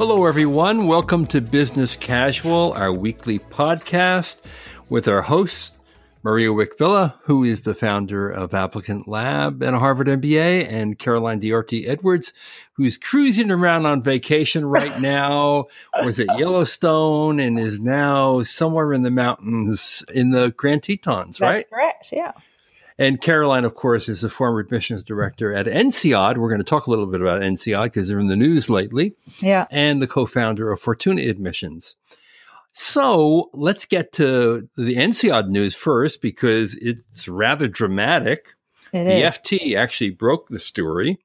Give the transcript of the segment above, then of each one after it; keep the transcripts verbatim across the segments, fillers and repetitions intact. Hello, everyone. Welcome to Business Casual, our weekly podcast with our hosts, Maria Wickvilla, who is the founder of Applicant Lab and a Harvard M B A, and Caroline Diarte Edwards, who's cruising around on vacation right now, was at Yellowstone and is now somewhere in the mountains in the Grand Tetons, right? That's correct, yeah. And Caroline, of course, is the former admissions director at INSEAD. We're going to talk a little bit about INSEAD because they're in the news lately. Yeah. And the co-founder of Fortuna Admissions. So let's get to the INSEAD news first because it's rather dramatic. It is. The F T actually broke the story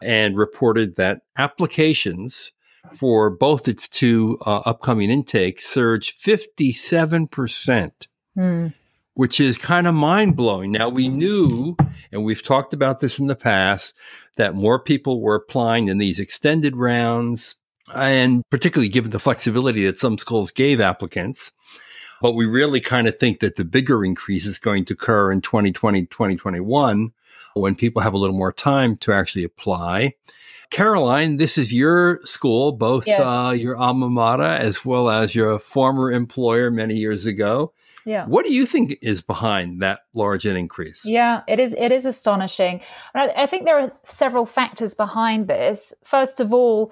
and reported that applications for both its two uh, upcoming intakes surged fifty-seven percent. Mm. Which is kind of mind-blowing. Now, we knew, and we've talked about this in the past, that more people were applying in these extended rounds, and particularly given the flexibility that some schools gave applicants. But we really kind of think that the bigger increase is going to occur in twenty twenty, twenty twenty-one, when people have a little more time to actually apply. Caroline, this is your school, both yes. uh, your alma mater as well as your former employer many years ago. Yeah. What do you think is behind that large an increase? Yeah, it is it is astonishing. And I, I think there are several factors behind this. First of all,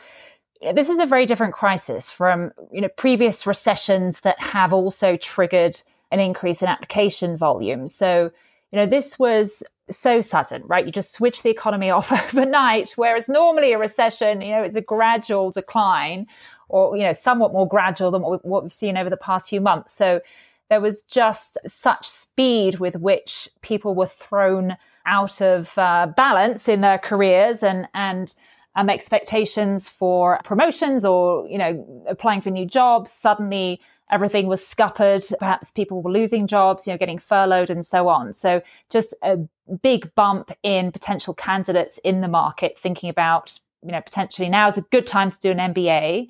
this is a very different crisis from, you know, previous recessions that have also triggered an increase in application volume. So, you know, this was so sudden, right? You just switch the economy off overnight, whereas normally a recession, you know, it's a gradual decline or, you know, somewhat more gradual than what we've seen over the past few months. So there was just such speed with which people were thrown out of uh, balance in their careers and and um, expectations for promotions or, you know, applying for new jobs. Suddenly everything was scuppered. Perhaps people were losing jobs, you know, getting furloughed and so on. So just a big bump in potential candidates in the market thinking about, you know, potentially now is a good time to do an M B A.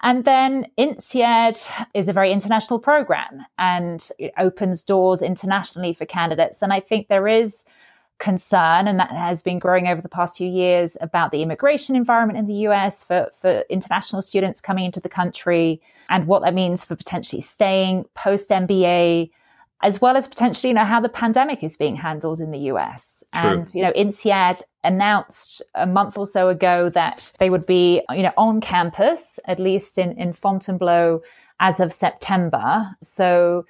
And then INSEAD is a very international program and it opens doors internationally for candidates. And I think there is concern, and that has been growing over the past few years, about the immigration environment in the U S for, for international students coming into the country and what that means for potentially staying post-M B A, as well as potentially, you know, how the pandemic is being handled in the U S. True. And, you know, INSEAD announced a month or so ago that they would be, you know, on campus, at least in, in Fontainebleau, as of September. So,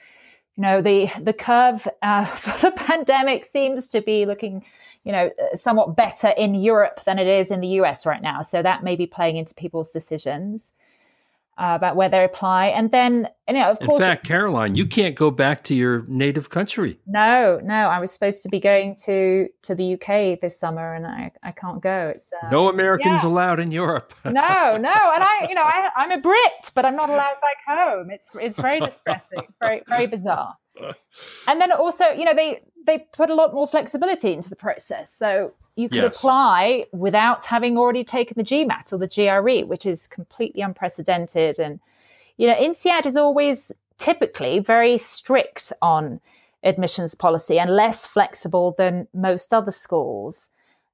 you know, the, the curve uh, for the pandemic seems to be looking, you know, somewhat better in Europe than it is in the U S right now. So that may be playing into people's decisions Uh, about where they apply. And then, you know, of course. In fact, Caroline, you can't go back to your native country. No, no. I was supposed to be going to, to the U K this summer and I, I can't go. It's uh, no Americans yeah. allowed in Europe. No, no. And I, you know, I, I'm a Brit, but I'm not allowed back home. It's it's very distressing, very, very bizarre. And then also, you know, they, they put a lot more flexibility into the process. So you could yes. apply without having already taken the GMAT or the G R E, which is completely unprecedented. And, you know, INSEAD is always typically very strict on admissions policy and less flexible than most other schools.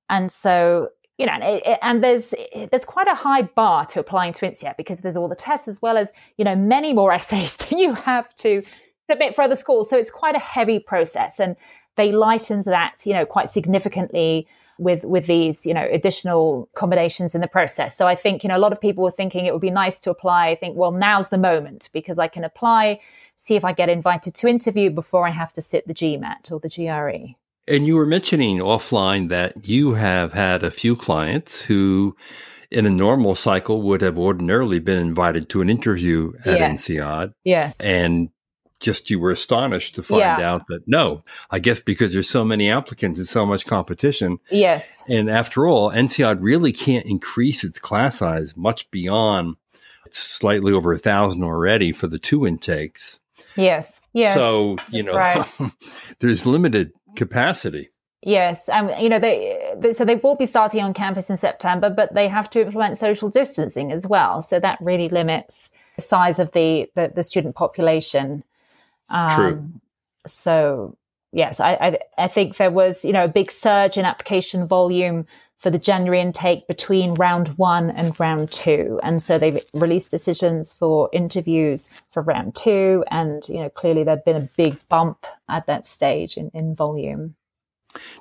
And so, you know, and, and there's there's quite a high bar to applying to INSEAD because there's all the tests as well as, you know, many more essays than you have to submit for other schools. So it's quite a heavy process. And they lightened that, you know, quite significantly with with these, you know, additional accommodations in the process. So I think, you know, a lot of people were thinking it would be nice to apply. I think, well, now's the moment because I can apply, see if I get invited to interview before I have to sit the GMAT or the G R E. And you were mentioning offline that you have had a few clients who in a normal cycle would have ordinarily been invited to an interview at yes. INSEAD. Yes. And just you were astonished to find yeah. out that, no, I guess because there's so many applicants and so much competition. Yes. And after all, INSEAD really can't increase its class size much beyond it's slightly over a thousand already for the two intakes. Yes. Yeah. So, you That's know, right. there's limited capacity. Yes. And, um, you know, they, they so they will be starting on campus in September, but they have to implement social distancing as well. So that really limits the size of the, the, the student population. Um, True. So, yes, I, I I think there was, you know, a big surge in application volume for the January intake between round one and round two. And so they've released decisions for interviews for round two. And, you know, clearly there'd been a big bump at that stage in, in volume.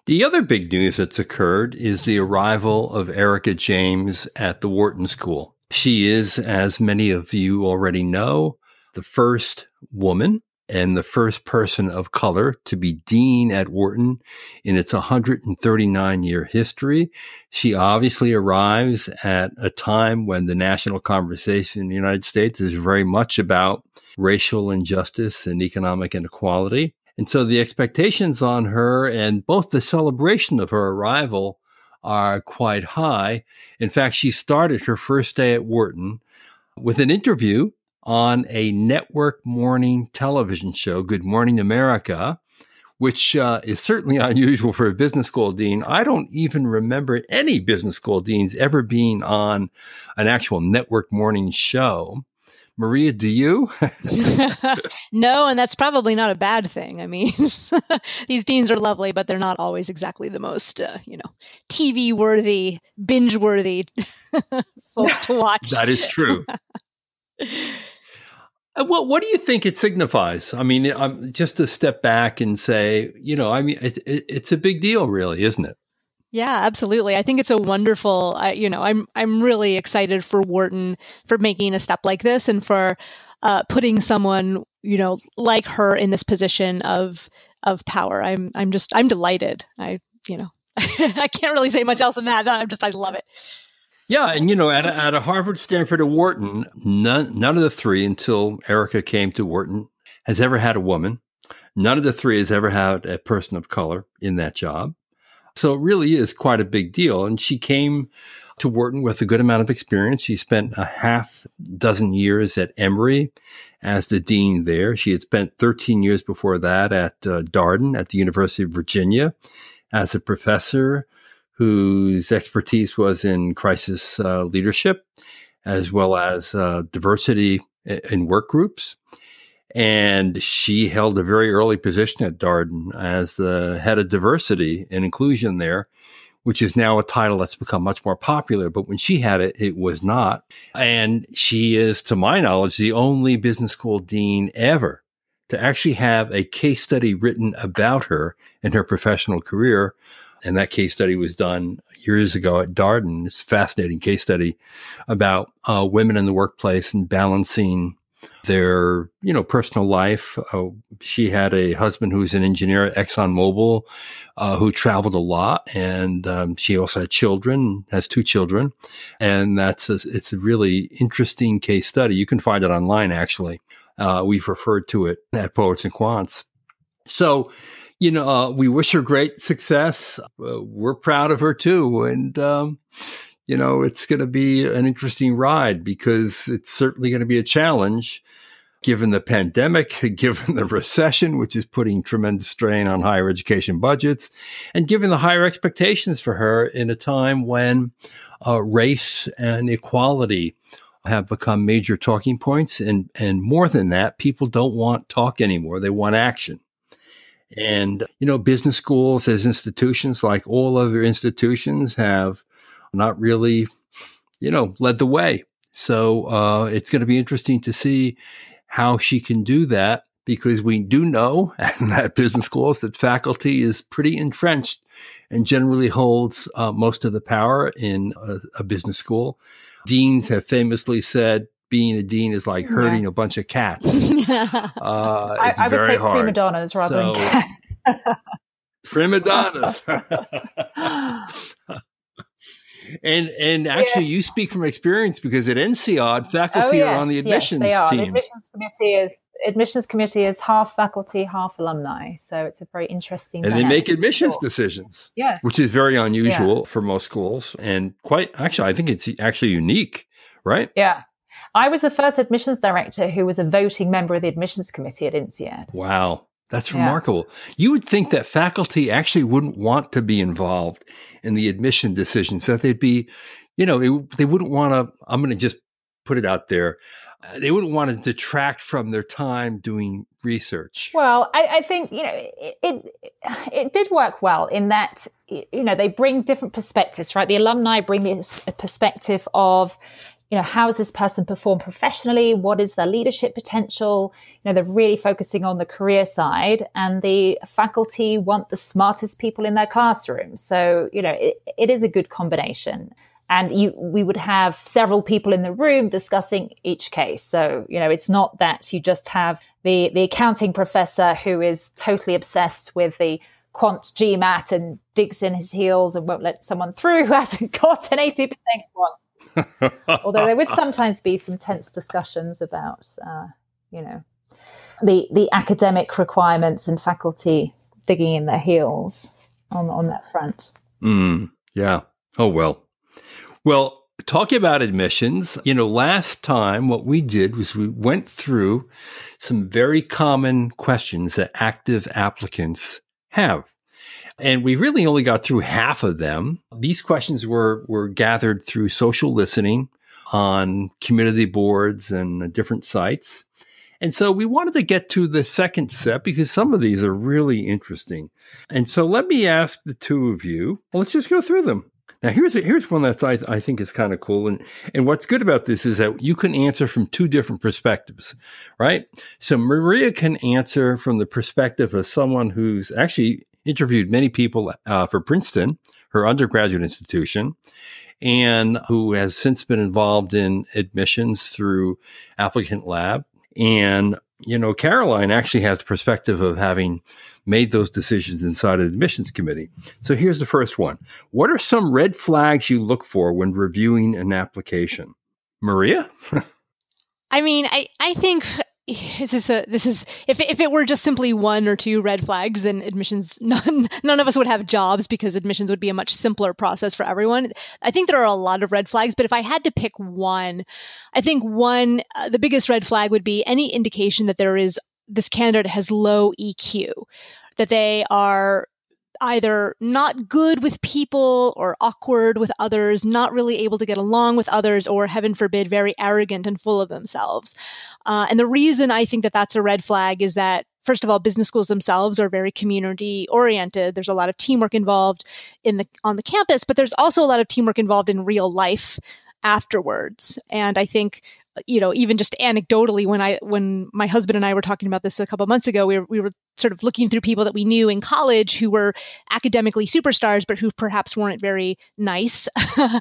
The other big news that's occurred is the arrival of Erica James at the Wharton School. She is, as many of you already know, the first woman and the first person of color to be dean at Wharton in its one hundred thirty-nine year history. She obviously arrives at a time when the national conversation in the United States is very much about racial injustice and economic inequality. And so the expectations on her and both the celebration of her arrival are quite high. In fact, she started her first day at Wharton with an interview on a network morning television show, Good Morning America, which uh, is certainly unusual for a business school dean. I don't even remember any business school deans ever being on an actual network morning show. Maria, do you? No, and that's probably not a bad thing. I mean, these deans are lovely, but they're not always exactly the most, uh, you know, T V-worthy, binge-worthy folks to watch. That is true. What what do you think it signifies? I mean, I'm, just to step back and say, you know, I mean, it, it, it's a big deal, really, isn't it? Yeah, absolutely. I think it's a wonderful. Uh, you know, I'm I'm really excited for Wharton for making a step like this and for uh, putting someone, you know, like her in this position of of power. I'm I'm just I'm delighted. I you know I can't really say much else than that. I'm just I love it. Yeah. And, you know, at a, at a Harvard, Stanford, or Wharton, none, none of the three until Erica came to Wharton has ever had a woman. None of the three has ever had a person of color in that job. So it really is quite a big deal. And she came to Wharton with a good amount of experience. She spent a half dozen years at Emory as the dean there. She had spent thirteen years before that at uh, Darden at the University of Virginia as a professor whose expertise was in crisis uh, leadership, as well as uh, diversity in work groups. And she held a very early position at Darden as the head of diversity and inclusion there, which is now a title that's become much more popular. But when she had it, it was not. And she is, to my knowledge, the only business school dean ever to actually have a case study written about her and her professional career. And that case study was done years ago at Darden. It's a fascinating case study about uh, women in the workplace and balancing their, you know, personal life. Uh, she had a husband who was an engineer at ExxonMobil uh, who traveled a lot. And um, she also had children, has two children. And that's a, it's a really interesting case study. You can find it online, actually. Uh, we've referred to it at Poets and Quants. So, you know, uh, we wish her great success. Uh, we're proud of her, too. And, um, you know, it's going to be an interesting ride because it's certainly going to be a challenge given the pandemic, given the recession, which is putting tremendous strain on higher education budgets, and given the higher expectations for her in a time when uh, race and equality have become major talking points. And, and more than that, people don't want talk anymore. They want action. And, you know, business schools as institutions, like all other institutions, have not really, you know, led the way. So uh, it's going to be interesting to see how she can do that, because we do know at business schools that faculty is pretty entrenched and generally holds uh, most of the power in a, a business school. Deans have famously said, being a dean is like herding yeah. a bunch of cats. yeah. uh, it's I, I very would say hard. Prima donnas rather so, than cats. Prima donnas. and and actually, yeah. you speak from experience, because at INSEAD, faculty oh, yes, are on the admissions yes, they are. team. The admissions committee is admissions committee is half faculty, half alumni. So it's a very interesting. And they make admissions sure. decisions, yeah. which is very unusual yeah. for most schools, and quite actually, I think it's actually unique, right? Yeah. I was the first admissions director who was a voting member of the admissions committee at INSEAD. Wow. That's yeah. remarkable. You would think that faculty actually wouldn't want to be involved in the admission decisions, that they'd be, you know, it, they wouldn't want to, I'm going to just put it out there. they wouldn't want to detract from their time doing research. Well, I, I think, you know, it, it it did work well in that, you know, they bring different perspectives, right? The alumni bring this perspective of, you know, how has this person performed professionally? What is their leadership potential? You know, they're really focusing on the career side, and the faculty want the smartest people in their classroom. So, you know, it, it is a good combination. And you, we would have several people in the room discussing each case. So, you know, it's not that you just have the, the accounting professor who is totally obsessed with the quant GMAT and digs in his heels and won't let someone through who hasn't got an eighty percent quant. Although there would sometimes be some tense discussions about, uh, you know, the, the academic requirements and faculty digging in their heels on, on that front. Mm, yeah. Oh, well. Well, talking about admissions, you know, last time what we did was we went through some very common questions that active applicants have. And we really only got through half of them. These questions were, were gathered through social listening on community boards and different sites. And so we wanted to get to the second set because some of these are really interesting. And so let me ask the two of you, well, let's just go through them. Now, here's a, here's one that I, I think is kind of cool. And, and what's good about this is that you can answer from two different perspectives, right? So Maria can answer from the perspective of someone who's actually interviewed many people uh, for Princeton, her undergraduate institution, and who has since been involved in admissions through Applicant Lab. And, you know, Caroline actually has the perspective of having made those decisions inside of the admissions committee. So here's the first one. What are some red flags you look for when reviewing an application? Maria? I mean, I, I think this is a, this is, if, if it were just simply one or two red flags, then admissions, none, none of us would have jobs because admissions would be a much simpler process for everyone. I think there are a lot of red flags, but if I had to pick one, I think one, uh, the biggest red flag would be any indication that there is this candidate has low E Q, that they are either not good with people or awkward with others, not really able to get along with others, or heaven forbid, very arrogant and full of themselves. Uh, and the reason I think that that's a red flag is that, first of all, business schools themselves are very community oriented. There's a lot of teamwork involved in the on the campus, but there's also a lot of teamwork involved in real life afterwards. And I think, you know, even just anecdotally, when I, when my husband and I were talking about this a couple of months ago, we were, we were sort of looking through people that we knew in college who were academically superstars, but who perhaps weren't very nice. um,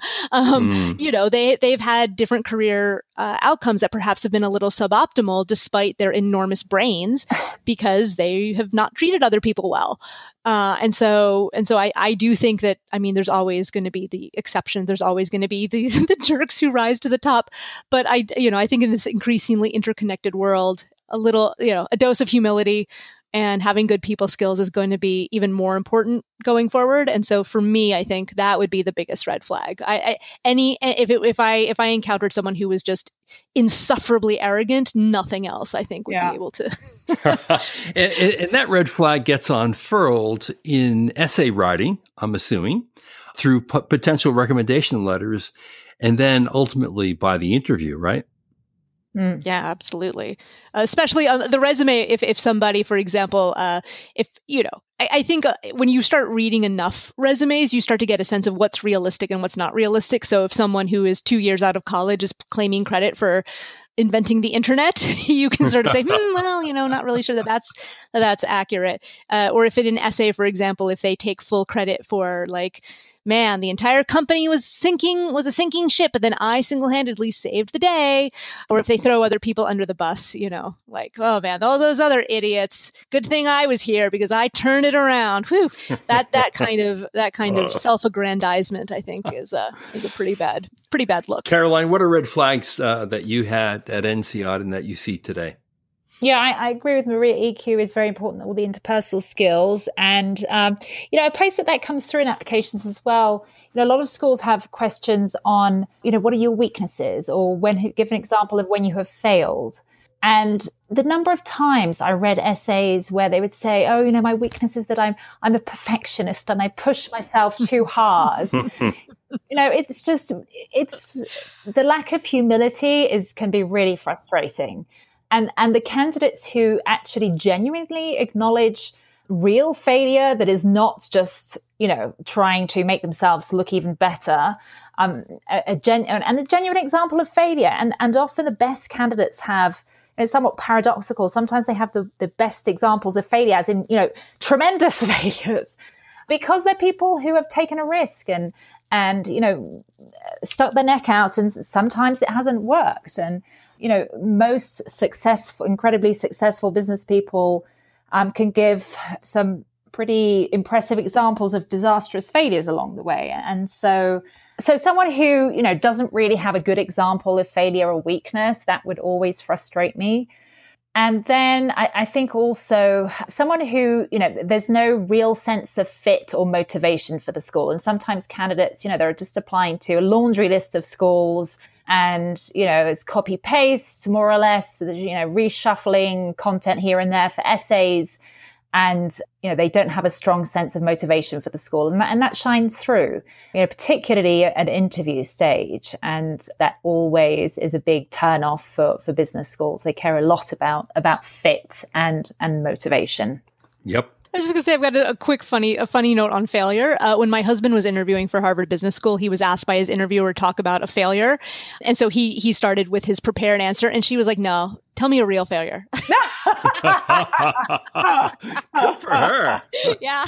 mm. You know, they, they've had different career uh, outcomes that perhaps have been a little suboptimal despite their enormous brains because they have not treated other people well. Uh, and so, and so I, I do think that, I mean, there's always going to be the exception. There's always going to be the, the jerks who rise to the top. But I, you know, I think in this increasingly interconnected world, a little, you know, a dose of humility and having good people skills is going to be even more important going forward. And so for me, I think that would be the biggest red flag. I, I any, if it, if I, if I encountered someone who was just insufferably arrogant, nothing else I think would yeah. be able to. and, and that red flag gets unfurled in essay writing, I'm assuming, through p- potential recommendation letters, and then ultimately by the interview, right? Mm. Yeah, absolutely. Uh, especially on the resume, if if somebody, for example, uh, if, you know, I, I think uh, when you start reading enough resumes, you start to get a sense of what's realistic and what's not realistic. So if someone who is two years out of college is claiming credit for inventing the internet, you can sort of say, hmm, well, you know, not really sure that that's, that that's accurate. Uh, or if in an essay, for example, if they take full credit for like, man, the entire company was sinking, was a sinking ship, but then I single-handedly saved the day. Or if they throw other people under the bus, you know, like, oh man, all those other idiots. Good thing I was here because I turned it around. Whew. That that kind of that kind of self-aggrandizement, I think, is a is a pretty bad pretty bad look. Caroline, what are red flags uh, that you had at INSEAD and that you see today? Yeah, I, I agree with Maria. E Q is very important, all the interpersonal skills. And, um, you know, a place that that comes through in applications as well, you know, a lot of schools have questions on, you know, what are your weaknesses? Or when, give an example of when you have failed. And the number of times I read essays where they would say, oh, you know, my weakness is that I'm I'm a perfectionist and I push myself too hard. You know, it's just, it's the lack of humility is can be really frustrating. And and the candidates who actually genuinely acknowledge real failure that is not just, you know, trying to make themselves look even better, um, a, a gen- and a genuine example of failure. And, and often the best candidates have, and it's somewhat paradoxical, sometimes they have the, the best examples of failure, as in, you know, tremendous failures, because they're people who have taken a risk and, and you know, stuck their neck out, and sometimes it hasn't worked. And, you know, most successful, incredibly successful business people um, can give some pretty impressive examples of disastrous failures along the way. And so... So someone who, you know, doesn't really have a good example of failure or weakness, that would always frustrate me. And then I, I think also someone who, you know, there's no real sense of fit or motivation for the school. And sometimes candidates, you know, they're just applying to a laundry list of schools and, you know, it's copy paste more or less, you know, reshuffling content here and there for essays. And, you know, they don't have a strong sense of motivation for the school. And that, and that shines through, you know, particularly at an interview stage. And that always is a big turnoff for, for business schools. They care a lot about about fit and and motivation. Yep. I was just going to say, I've got a quick funny, a funny note on failure. Uh, when my husband was interviewing for Harvard Business School, he was asked by his interviewer to talk about a failure. And so he he started with his prepared answer. And she was like, no, tell me a real failure. Good for her. Yeah.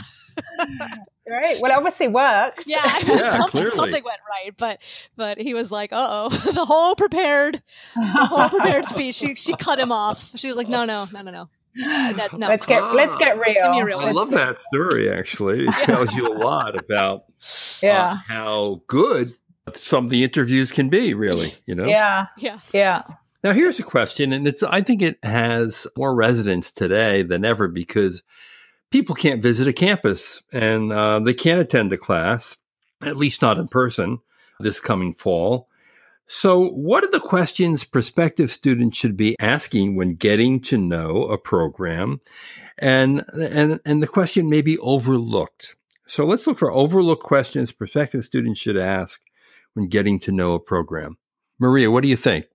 Great. Well, it obviously works. Yeah, I mean, yeah something, clearly. Something went right, but but he was like, uh oh, the whole prepared, the whole prepared speech. She she cut him off. She was like, no, no, no, no, no. Uh, that, no. Let's get ah, let's get real. real. I love that story. Actually, it tells you a lot about yeah. uh, how good some of the interviews can be. Really, you know. Yeah, yeah, yeah. Now here's a question, and it's I think it has more resonance today than ever because people can't visit a campus and uh, they can't attend a class, at least not in person, this coming fall. So what are the questions prospective students should be asking when getting to know a program? And, and, and the question may be overlooked. So let's look for overlooked questions prospective students should ask when getting to know a program. Maria, what do you think?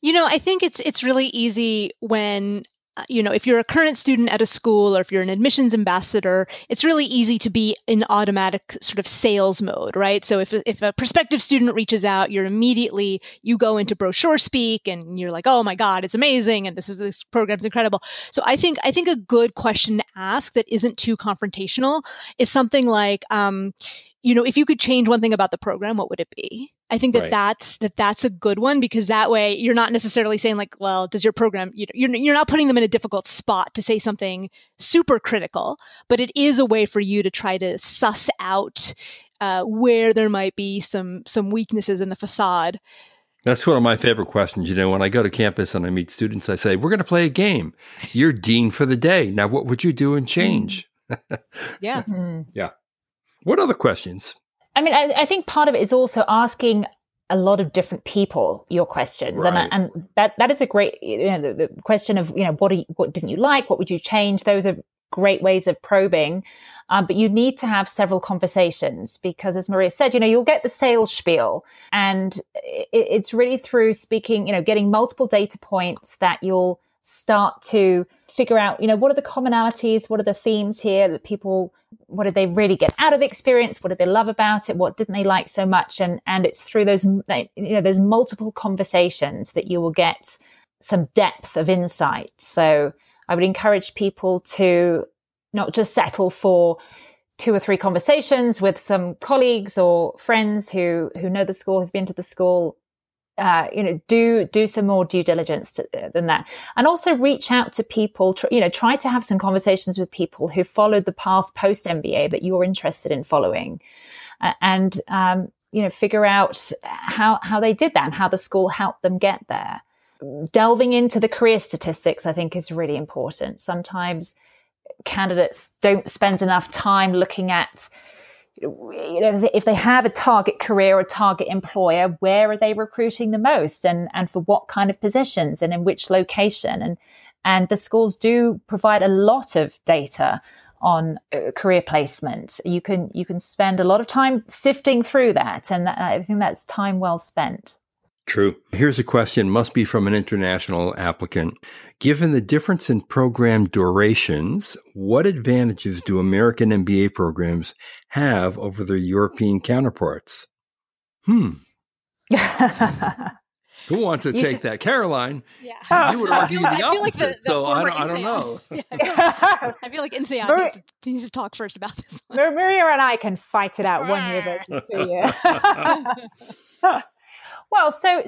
You know, I think it's, it's really easy when... You know, if you're a current student at a school or if you're an admissions ambassador, it's really easy to be in automatic sort of sales mode, right? So if if a prospective student reaches out, you're immediately, you go into brochure speak and you're like, oh my God, it's amazing. And this is, this program's incredible. So I think, I think a good question to ask that isn't too confrontational is something like, um, you know, if you could change one thing about the program, what would it be? I think that, right. that's, that that's a good one because that way you're not necessarily saying like, well, does your program, you know, you're, you're not putting them in a difficult spot to say something super critical, but it is a way for you to try to suss out uh, where there might be some some weaknesses in the facade. That's one of my favorite questions. You know, when I go to campus and I meet students, I say, we're going to play a game. You're dean for the day. Now, what would you do and change? Mm. Yeah. Mm. Yeah. What other questions? I mean, I, I think part of it is also asking a lot of different people your questions, right. and and that, that is a great you know the, the question of you know what are you, what didn't you like, what would you change? Those are great ways of probing, um, but you need to have several conversations because, as Maria said, you know you'll get the sales spiel, and it, it's really through speaking, you know, getting multiple data points that you'll start to figure out, you know, what are the commonalities? What are the themes here that people, what did they really get out of the experience? What did they love about it? What didn't they like so much? And and it's through those, you know, those multiple conversations that you will get some depth of insight. So I would encourage people to not just settle for two or three conversations with some colleagues or friends who, who know the school, who've been to the school. Uh, you know, do do some more due diligence to, uh, than that, and also reach out to people. Tr- you know, try to have some conversations with people who followed the path post M B A that you're interested in following, uh, and um, you know, figure out how how they did that and how the school helped them get there. Delving into the career statistics, I think, is really important. Sometimes candidates don't spend enough time looking at you know, if they have a target career or target employer, where are they recruiting the most, and, and for what kind of positions and in which location? And, and the schools do provide a lot of data on career placement. You can, you can spend a lot of time sifting through that. And that, I think that's time well spent. True. Here's a question, must be from an international applicant. Given the difference in program durations, what advantages do American M B A programs have over their European counterparts? Hmm. Who wants to you take should, that? Caroline, yeah. You would argue the opposite, I feel like the, the so I don't, I don't know. Yeah, I feel like, like INSEAD Mar- needs, needs to talk first about this one. Mar- Maria and I can fight it out one year versus two years. Well, so,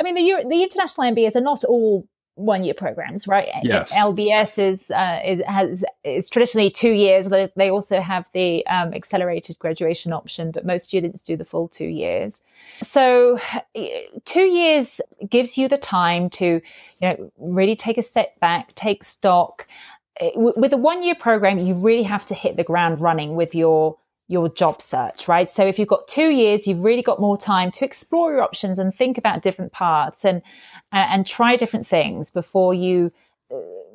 I mean, the the international M B As are not all one-year programs, right? Yes. L B S is uh, is, has, is traditionally two years. They also have the um, accelerated graduation option, but most students do the full two years. So two years gives you the time to, you know, really take a step back, take stock. With a one-year program, you really have to hit the ground running with your your job search, right? So if you've got two years, you've really got more time to explore your options and think about different paths and and try different things before you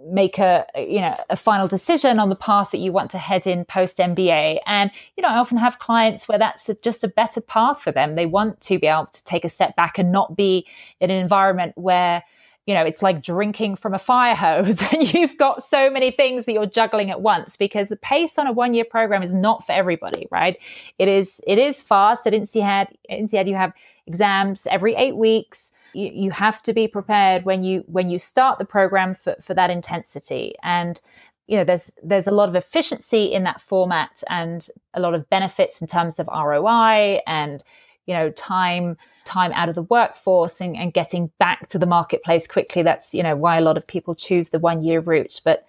make a you know a final decision on the path that you want to head in post M B A. And you know, I often have clients where that's just a better path for them. They want to be able to take a step back and not be in an environment where, you know, it's like drinking from a fire hose and you've got so many things that you're juggling at once, because the pace on a one-year program is not for everybody, right? It is it is fast. At INSEAD, INSEAD you have exams every eight weeks. You, you have to be prepared when you when you start the program for, for that intensity. And, you know, there's there's a lot of efficiency in that format and a lot of benefits in terms of R O I and, you know, time time out of the workforce and, and getting back to the marketplace quickly. That's, you know, why a lot of people choose the one-year route. But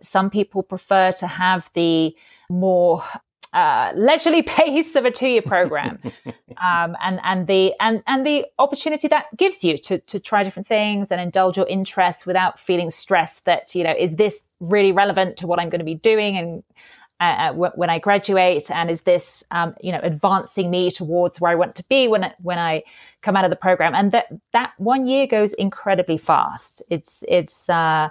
some people prefer to have the more uh, leisurely pace of a two-year program um, and, and, the, and, and the opportunity that gives you to, to try different things and indulge your interests without feeling stressed that, you know, is this really relevant to what I'm going to be doing and Uh, when I graduate, and is this, um, you know, advancing me towards where I want to be when I, when I come out of the program? And that that one year goes incredibly fast. It's it's uh,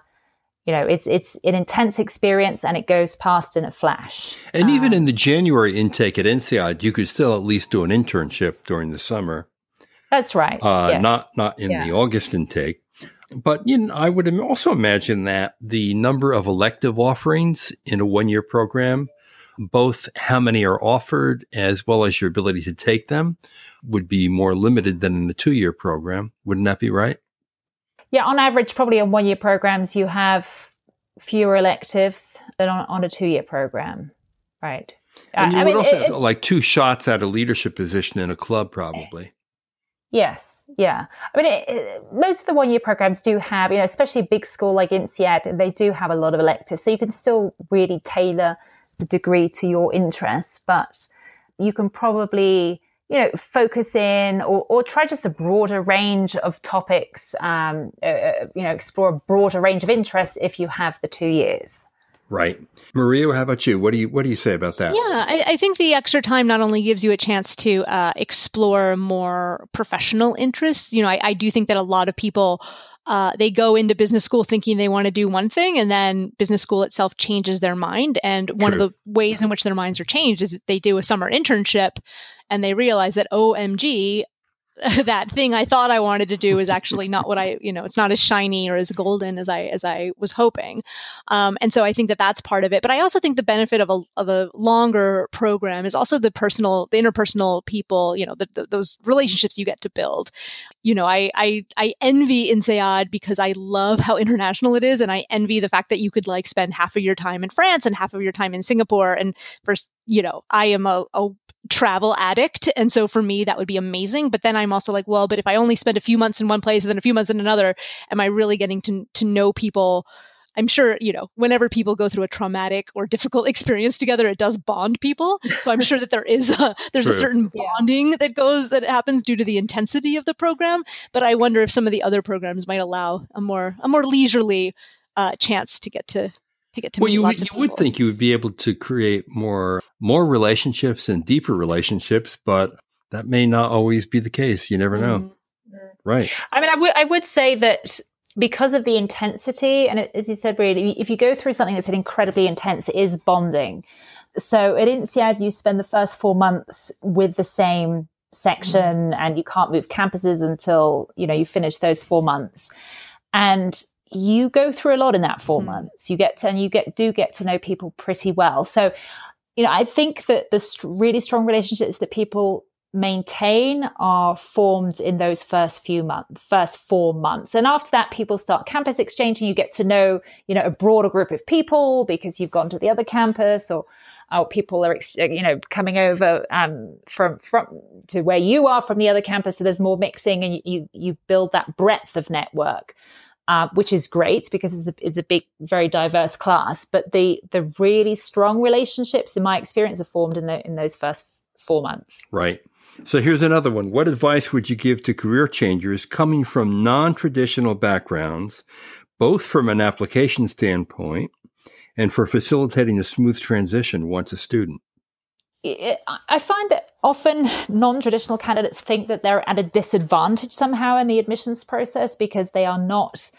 you know it's it's an intense experience, and it goes past in a flash. And um, even in the January intake at INSEAD, you could still at least do an internship during the summer. That's right. Uh, yeah. Not not in yeah. the August intake. But you know, I would also imagine that the number of elective offerings in a one-year program, both how many are offered as well as your ability to take them, would be more limited than in a two-year program. Wouldn't that be right? Yeah, on average, probably on one-year programs, you have fewer electives than on, on a two-year program, right? And you uh, would I mean, also it, have it, like two shots at a leadership position in a club, probably. Yes. Yeah. I mean, it, it, most of the one-year programs do have, you know, especially a big school like INSEAD, they do have a lot of electives. So you can still really tailor the degree to your interests, but you can probably, you know, focus in or, or try just a broader range of topics, um, uh, you know, explore a broader range of interests if you have the two years. Right. Maria, how about you? What do you what do you say about that? Yeah, I, I think the extra time not only gives you a chance to uh, explore more professional interests. You know, I, I do think that a lot of people, uh, they go into business school thinking they want to do one thing, and then business school itself changes their mind. And one True. Of the ways in which their minds are changed is they do a summer internship and they realize that, O M G, that thing I thought I wanted to do is actually not what I, you know, it's not as shiny or as golden as I as I was hoping. Um, and so I think that that's part of it. But I also think the benefit of a of a longer program is also the personal, the interpersonal people, you know, the, the, those relationships you get to build. You know, I I, I envy INSEAD because I love how international it is. And I envy the fact that you could like spend half of your time in France and half of your time in Singapore. And first, you know, I am a, a travel addict. And so for me, that would be amazing. But then I'm also like, well, but if I only spend a few months in one place and then a few months in another, am I really getting to to know people? I'm sure, you know, whenever people go through a traumatic or difficult experience together, it does bond people. So I'm sure that there is a, there's True. A certain bonding that goes, that happens due to the intensity of the program. But I wonder if some of the other programs might allow a more, a more leisurely uh, chance to get to to get to well, meet you, lots of people. You would think you would be able to create more more relationships and deeper relationships, but that may not always be the case. You never know. Mm-hmm. Right. I mean, I would I would say that because of the intensity, and as you said, really, if you go through something that's incredibly intense, it is bonding. So at INSEAD, you spend the first four months with the same section, and you can't move campuses until, you know, you finish those four months. And you go through a lot in that four months. You get to, and you get do get to know people pretty well. So, you know, I think that the st- really strong relationships that people maintain are formed in those first few months, first four months. And after that, people start campus exchange, and you get to know, you know, a broader group of people because you've gone to the other campus, or or people are, you know, coming over um, from from to where you are from the other campus. So there's more mixing, and you you build that breadth of network, uh, which is great because it's a, it's a big, very diverse class. But the the really strong relationships, in my experience, are formed in the in those first four months. Right. So here's another one. What advice would you give to career changers coming from non-traditional backgrounds, both from an application standpoint and for facilitating a smooth transition once a student? I find that often non-traditional candidates think that they're at a disadvantage somehow in the admissions process because they are not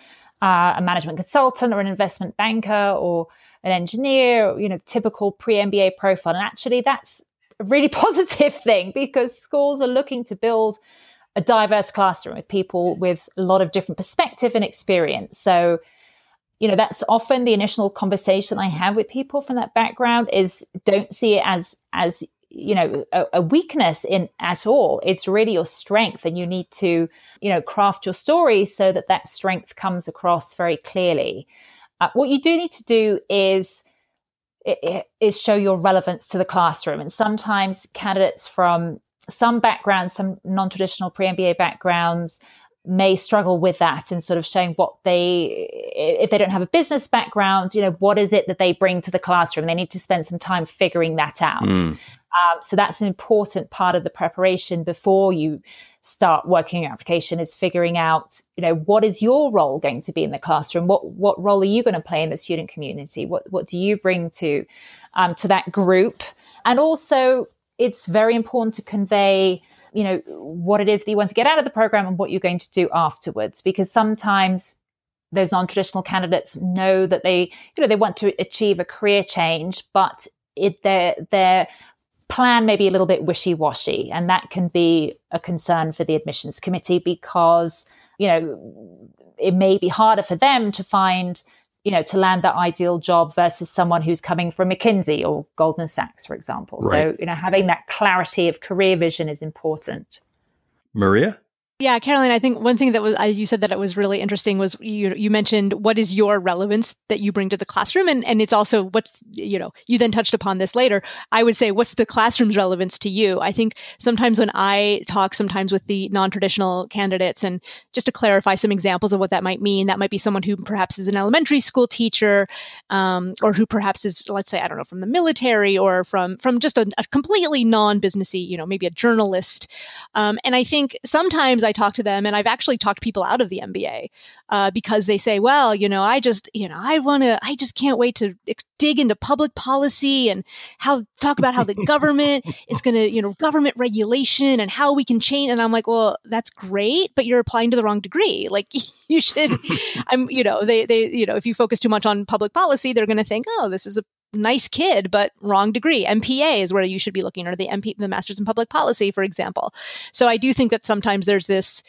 uh, a management consultant or an investment banker or an engineer, you know, typical pre-M B A profile. And actually, that's a really positive thing because schools are looking to build a diverse classroom with people with a lot of different perspective and experience. So, you know, that's often the initial conversation I have with people from that background is don't see it as, as you know, a, a weakness in at all. It's really your strength, and you need to, you know, craft your story so that that strength comes across very clearly. Uh, what you do need to do is, is show your relevance to the classroom. And sometimes candidates from some backgrounds, some non-traditional pre-M B A backgrounds, may struggle with that, and sort of showing what they, if they don't have a business background, you know, what is it that they bring to the classroom? They need to spend some time figuring that out. Mm. Um, so that's an important part of the preparation before you start working your application, is figuring out, you know, what is your role going to be in the classroom? What what role are you going to play in the student community? What what do you bring to um, to that group? And also, it's very important to convey, you know, what it is that you want to get out of the program and what you're going to do afterwards, because sometimes those non-traditional candidates know that they, you know, they want to achieve a career change, but it, their their plan may be a little bit wishy-washy, and that can be a concern for the admissions committee because, you know, it may be harder for them to find, you know, to land that ideal job versus someone who's coming from McKinsey or Goldman Sachs, for example. Right. So, you know, having that clarity of career vision is important. Maria? Yeah, Caroline, I think one thing that was I, you said that it was really interesting was you you mentioned what is your relevance that you bring to the classroom, and and it's also what's, you know, you then touched upon this later. I would say what's the classroom's relevance to you? I think sometimes when I talk sometimes with the non-traditional candidates, and just to clarify some examples of what that might mean, that might be someone who perhaps is an elementary school teacher, um, or who perhaps is, let's say, I don't know, from the military or from from just a, a completely non-businessy, you know, maybe a journalist, um, and I think sometimes I I talk to them, and I've actually talked people out of the M B A uh, because they say, well, you know, I just, you know, I want to, I just can't wait to dig into public policy and how, talk about how the government is going to, you know, government regulation and how we can change. And I'm like, well, that's great, but you're applying to the wrong degree. Like you should, I'm, you know, they, they, you know, if you focus too much on public policy, they're going to think, oh, this is a nice kid, but wrong degree. M P A is where you should be looking, or the M P, the Master's in Public Policy, for example. So I do think that sometimes there's this,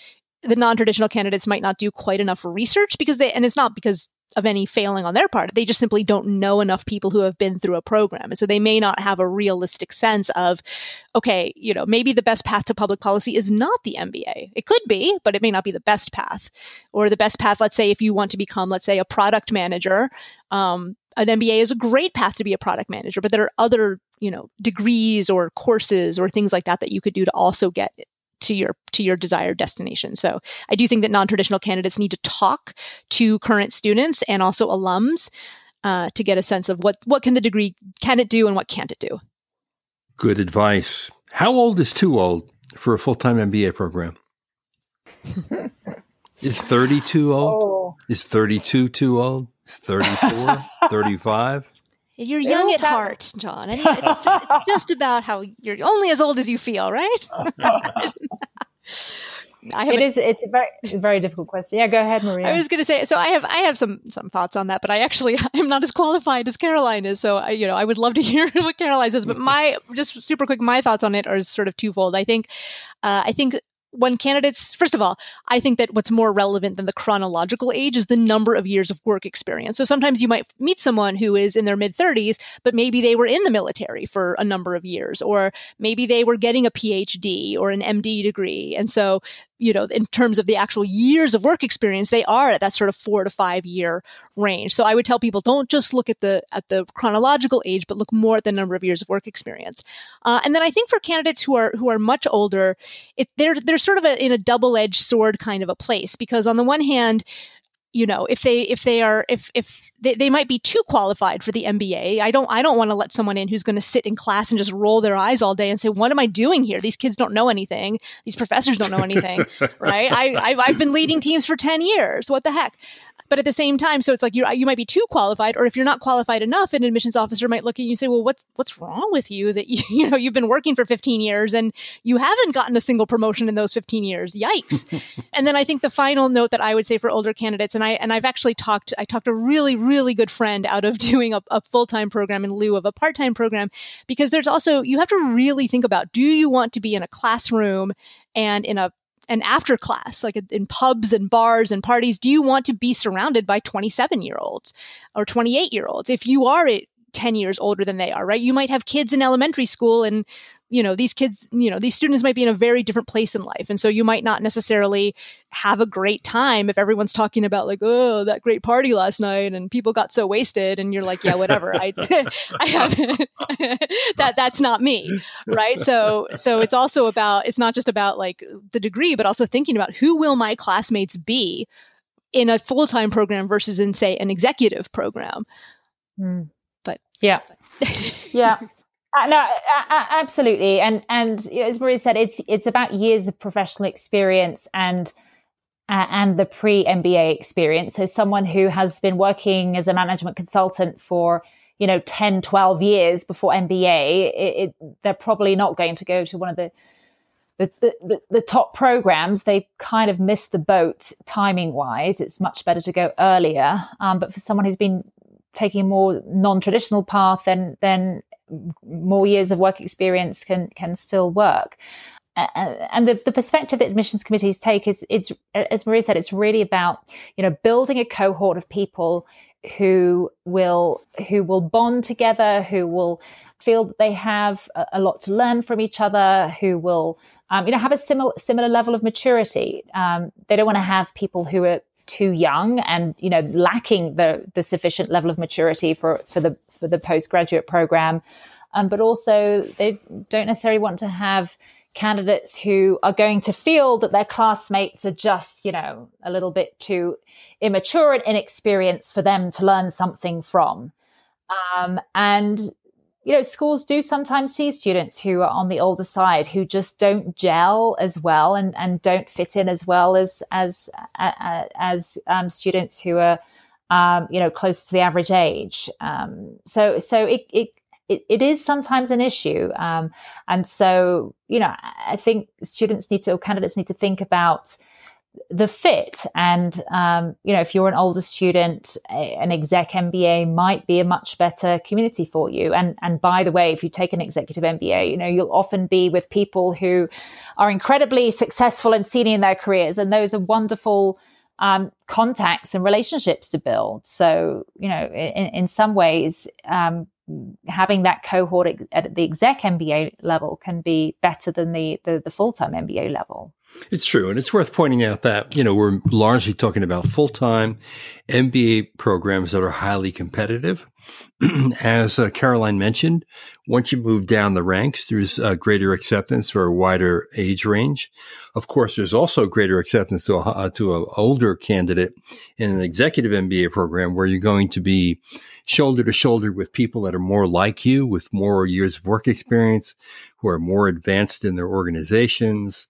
the non-traditional candidates might not do quite enough research because they, and it's not because of any failing on their part. They just simply don't know enough people who have been through a program. And so they may not have a realistic sense of, okay, you know, maybe the best path to public policy is not the M B A. It could be, but it may not be the best path. Or the best path, let's say, if you want to become, let's say, a product manager, um, an M B A is a great path to be a product manager, but there are other, you know, degrees or courses or things like that that you could do to also get to your to your desired destination. So I do think that non-traditional candidates need to talk to current students and also alums uh, to get a sense of what what can the degree, can it do and what can't it do? Good advice. How old is too old for a full-time M B A program? Is thirty too old? Oh. Is thirty-two too old? Is thirty-four? thirty-five? You're young at heart, John. I mean, it's just, just about how you're only as old as you feel, right? I it is. It's a very, very difficult question. Yeah, go ahead, Maria. I was going to say. So I have, I have some some thoughts on that, but I actually I'm not as qualified as Caroline is. So I, you know, I would love to hear what Caroline says. But my just super quick, my thoughts on it are sort of twofold. I think, uh, I think. When candidates, first of all, I think that what's more relevant than the chronological age is the number of years of work experience. So sometimes you might meet someone who is in their mid-thirties, but maybe they were in the military for a number of years, or maybe they were getting a P H D or an M D degree. And so, you know, in terms of the actual years of work experience, they are at that sort of four to five year range. So I would tell people, don't just look at the at the chronological age, but look more at the number of years of work experience. Uh, and then I think for candidates who are who are much older, it, they're they're sort of a, in a double-edged sword kind of a place, because on the one hand, you know, if they if they are if if they, they might be too qualified for the M B A. I don't I don't want to let someone in who's going to sit in class and just roll their eyes all day and say, "What am I doing here? These kids don't know anything. These professors don't know anything." Right? I I've, I've been leading teams for ten years. What the heck? But at the same time, so it's like you you might be too qualified, or if you're not qualified enough, an admissions officer might look at you and say, well, what's what's wrong with you that you, you know, you've been working for fifteen years and you haven't gotten a single promotion in those fifteen years. Yikes. And then I think the final note that I would say for older candidates, and I and I've actually talked I talked to a really, really good friend out of doing a, a full-time program in lieu of a part-time program, because there's also, you have to really think about, do you want to be in a classroom and in a And after class, like in pubs and bars and parties, do you want to be surrounded by twenty-seven-year-olds or twenty-eight-year-olds? If you are ten years older than they are, right? You might have kids in elementary school, and you know, these kids, you know, these students might be in a very different place in life. And so you might not necessarily have a great time if everyone's talking about like, oh, that great party last night and people got so wasted. And you're like, yeah, whatever. I, I haven't, that, that's not me. Right. So, so it's also about, it's not just about like the degree, but also thinking about who will my classmates be in a full-time program versus in, say, an executive program. Mm. But yeah. Yeah. Uh, no, uh, absolutely, and and you know, as Maria said, it's it's about years of professional experience and uh, and the pre-M B A experience. So someone who has been working as a management consultant for you know ten, twelve years before M B A, it, it, they're probably not going to go to one of the the, the the the top programs. They kind of missed the boat timing wise. It's much better to go earlier. Um, but for someone who's been taking a more non-traditional path, then then. more years of work experience can can still work. Uh, and the, the perspective that admissions committees take is, it's as Maria said, it's really about, you know, building a cohort of people who will who will bond together, who will feel that they have a, a lot to learn from each other, who will, um, you know, have a similar similar level of maturity. Um, they don't want to have people who are too young and, you know, lacking the the sufficient level of maturity for, for the for the postgraduate program. Um, but also they don't necessarily want to have candidates who are going to feel that their classmates are just, you know, a little bit too immature and inexperienced for them to learn something from. Um, and, you know, schools do sometimes see students who are on the older side who just don't gel as well and, and don't fit in as well as as uh, as um, students who are, um, you know, close to the average age. Um, so so it, it It, it is sometimes an issue. Um, and so, you know, I think students need to, or candidates need to think about the fit. And, um, you know, if you're an older student, a, an exec M B A might be a much better community for you. And, and by the way, if you take an executive M B A, you know, you'll often be with people who are incredibly successful and senior in their careers. And those are wonderful Um, contacts and relationships to build. So, you know, in, in some ways, um, having that cohort at, at the exec M B A level can be better than the, the, the full-time M B A level. It's true. And it's worth pointing out that, you know, we're largely talking about full-time M B A programs that are highly competitive. As uh, Caroline mentioned, once you move down the ranks, there's uh, greater acceptance for a wider age range. Of course, there's also greater acceptance to a, uh, to an older candidate in an executive M B A program where you're going to be shoulder to shoulder with people that are more like you, with more years of work experience, who are more advanced in their organizations.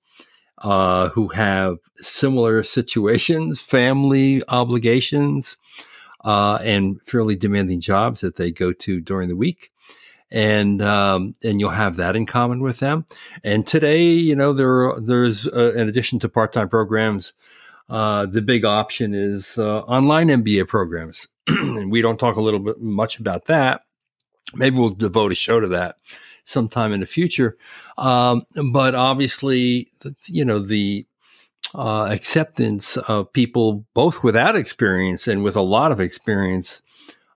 uh, who have similar situations, family obligations, uh, and fairly demanding jobs that they go to during the week. And, um, and you'll have that in common with them. And today, you know, there, there's, uh, in addition to part-time programs, uh, the big option is, uh, online M B A programs. And we don't talk a little bit much about that. Maybe we'll devote a show to that sometime in the future. Um, but obviously, you know, the, uh, acceptance of people both without experience and with a lot of experience,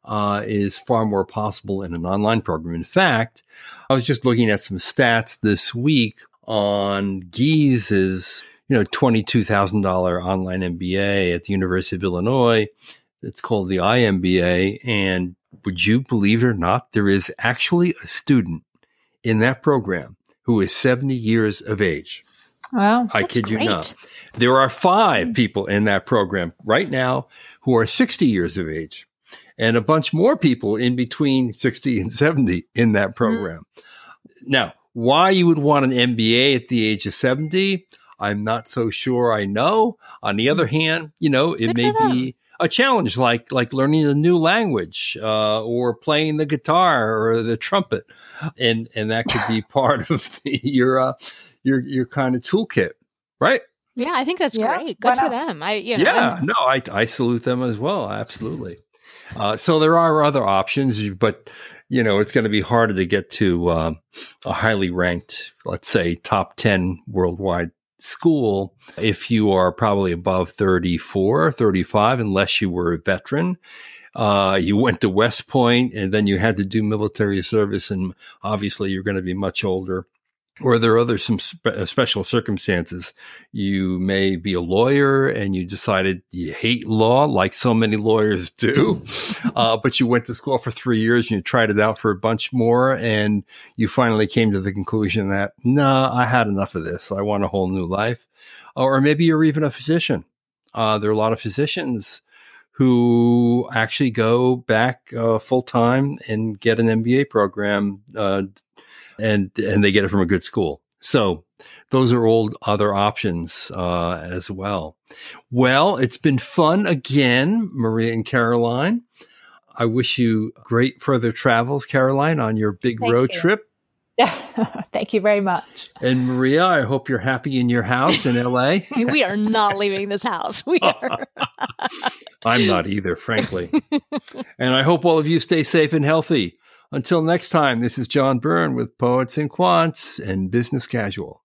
Uh, is far more possible in an online program. In fact, I was just looking at some stats this week on Gies's, you know, twenty-two thousand dollars online M B A at the University of Illinois. It's called the I M B A. And would you believe it or not, there is actually a student in that program who is seventy years of age. Wow, I kid you not. There are five people in that program right now who are sixty years of age, and a bunch more people in between sixty and seventy in that program. Mm-hmm. Now, why you would want an M B A at the age of seventy, I'm not so sure I know. On the other hand, you know, it Good may be a challenge, like like learning a new language uh, or playing the guitar or the trumpet. And and that could be part of the, your, uh, your, your kind of toolkit, right? Yeah, I think that's yeah, great. Good for else? Them. I you know, Yeah, I'm- no, I, I salute them as well. Absolutely. Uh, so there are other options, but, you know, it's going to be harder to get to uh, a highly ranked, let's say, top ten worldwide school if you are probably above thirty-four, thirty-five, unless you were a veteran. Uh, you went to West Point and then you had to do military service, and obviously you're going to be much older. Or there are other some spe- special circumstances. You may be a lawyer and you decided you hate law, like so many lawyers do, uh, but you went to school for three years and you tried it out for a bunch more, and you finally came to the conclusion that, nah, I had enough of this. I want a whole new life. Or maybe you're even a physician. Uh, there are a lot of physicians who actually go back uh, full-time and get an M B A program, uh And and they get it from a good school. So those are all other options uh, as well. Well, it's been fun again, Maria and Caroline. I wish you great further travels, Caroline, on your big Thank road you. Trip. Thank you very much. And Maria, I hope you're happy in your house in L A. We are not leaving this house. We are. I'm not either, frankly. And I hope all of you stay safe and healthy. Until next time, this is John Byrne with Poets and Quants and Business Casual.